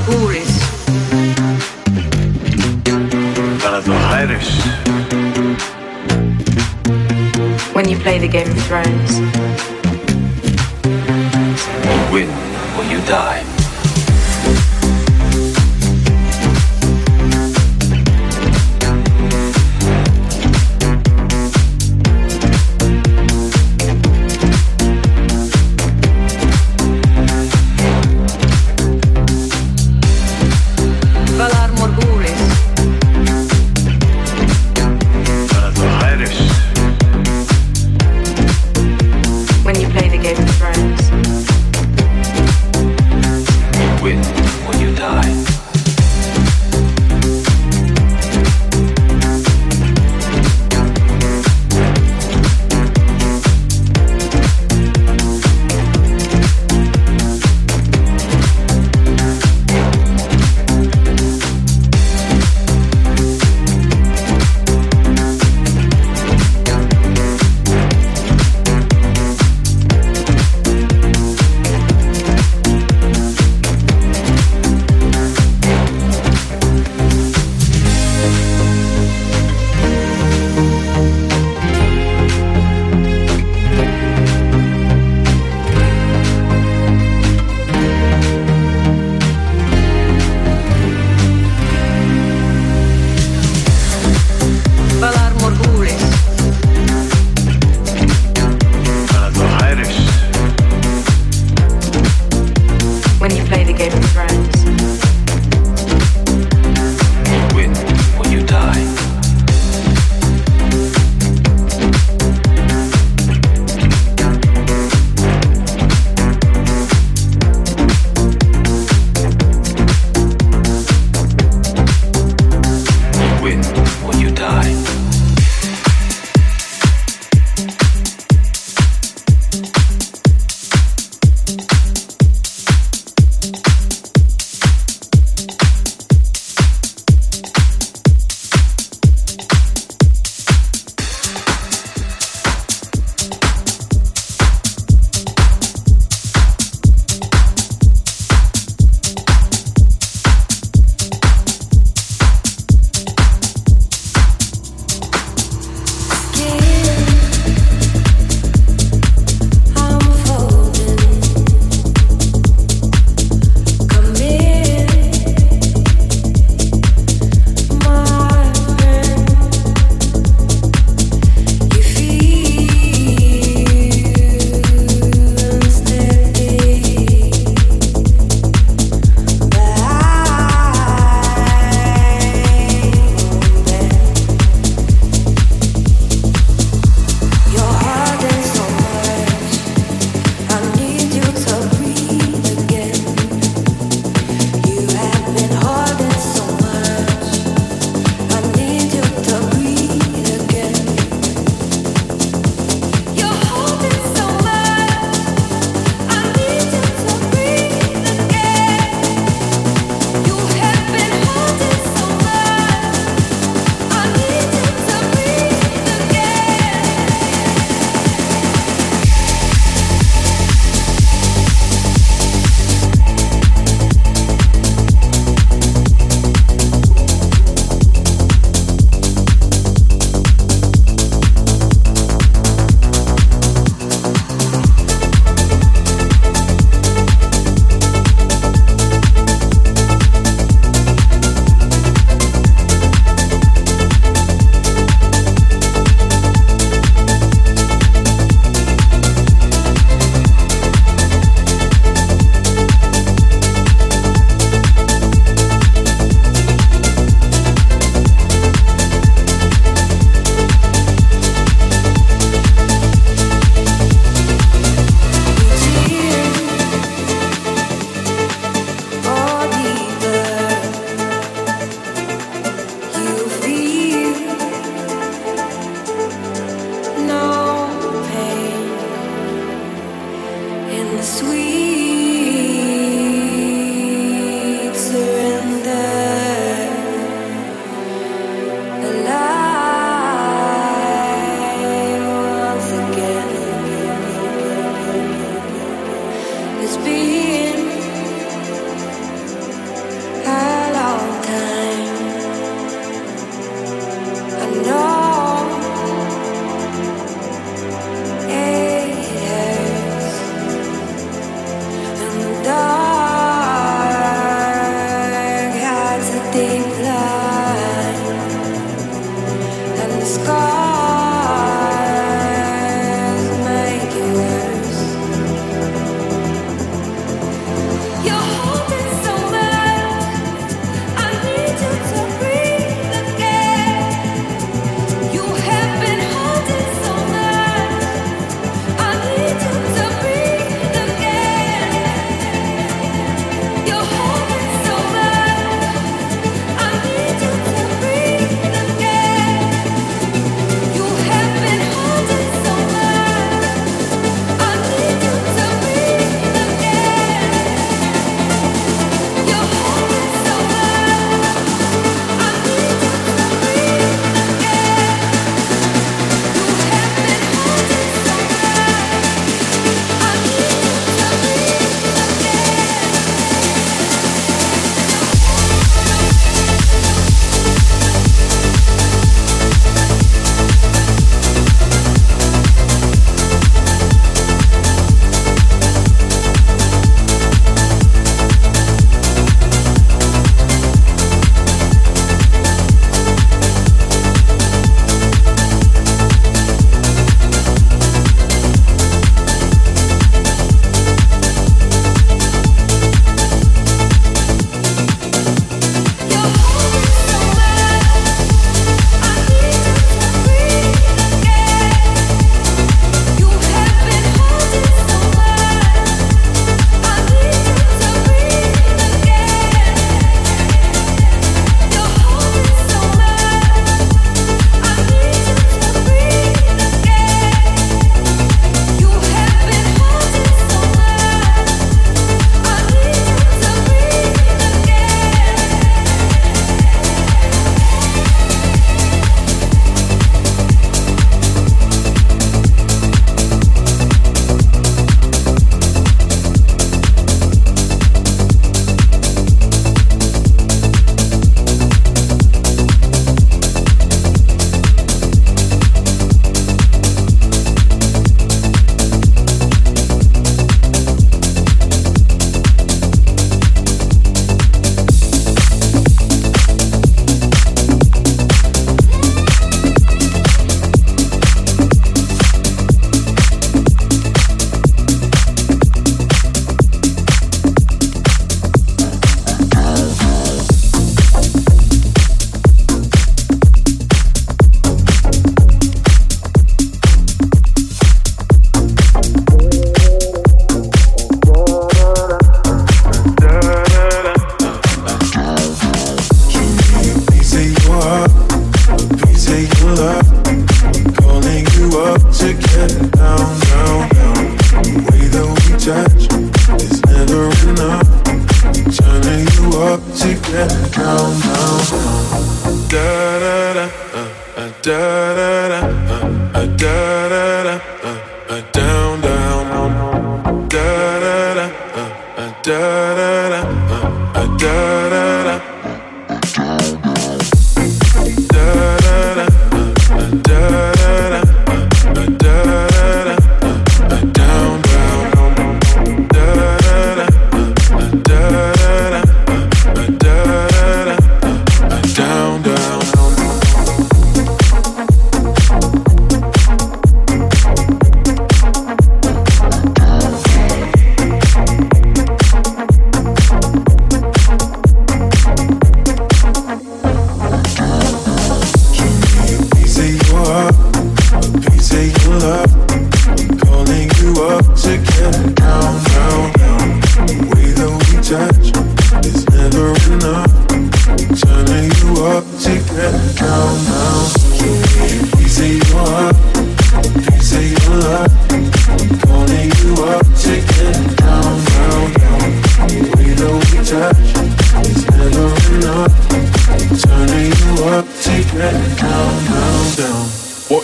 Algures. Para los aires. When you play the Game of Thrones, you win or you die.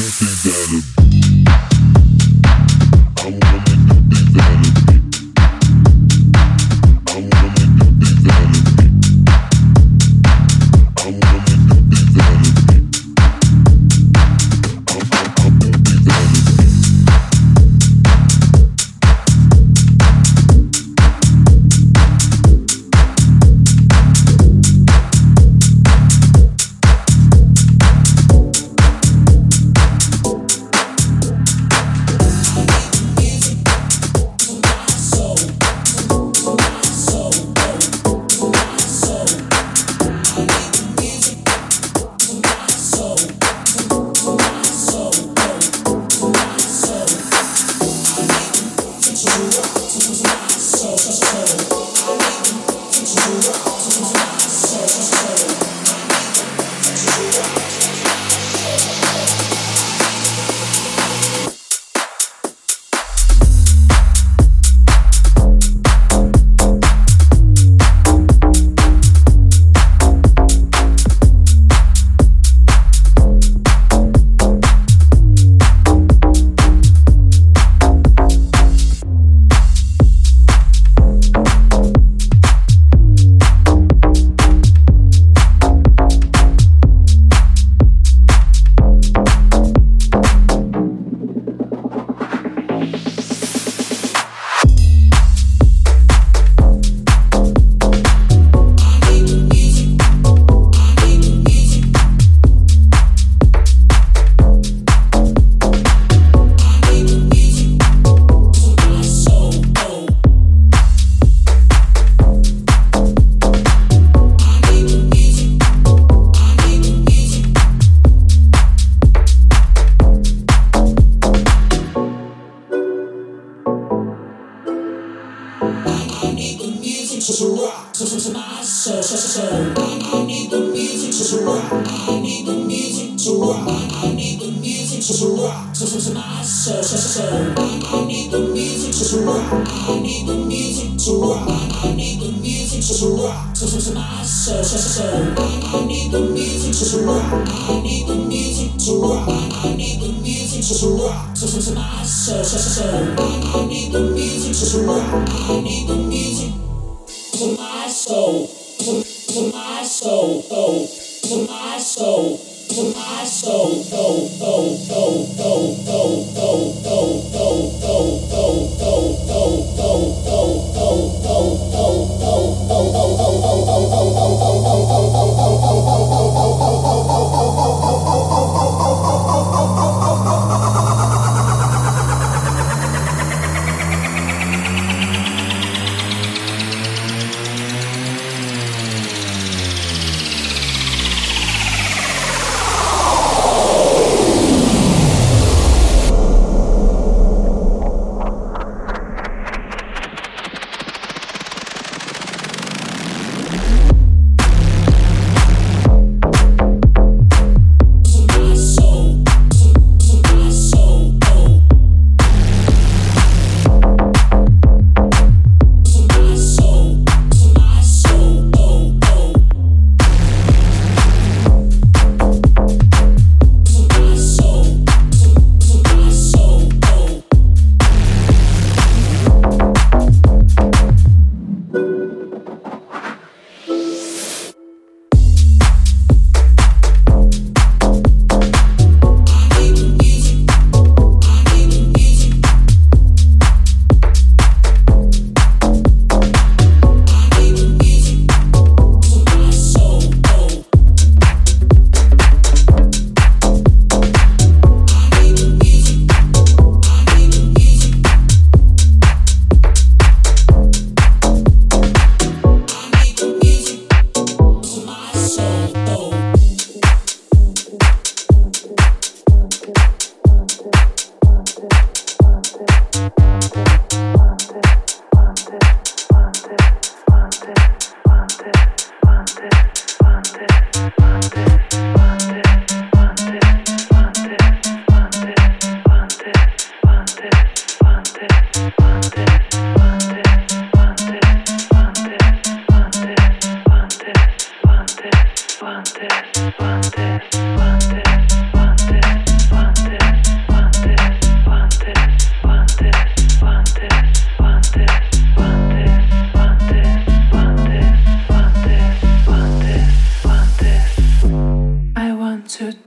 One day.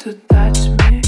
Touch me.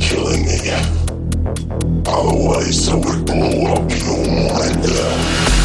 Killing me, otherwise I will blow up your mind.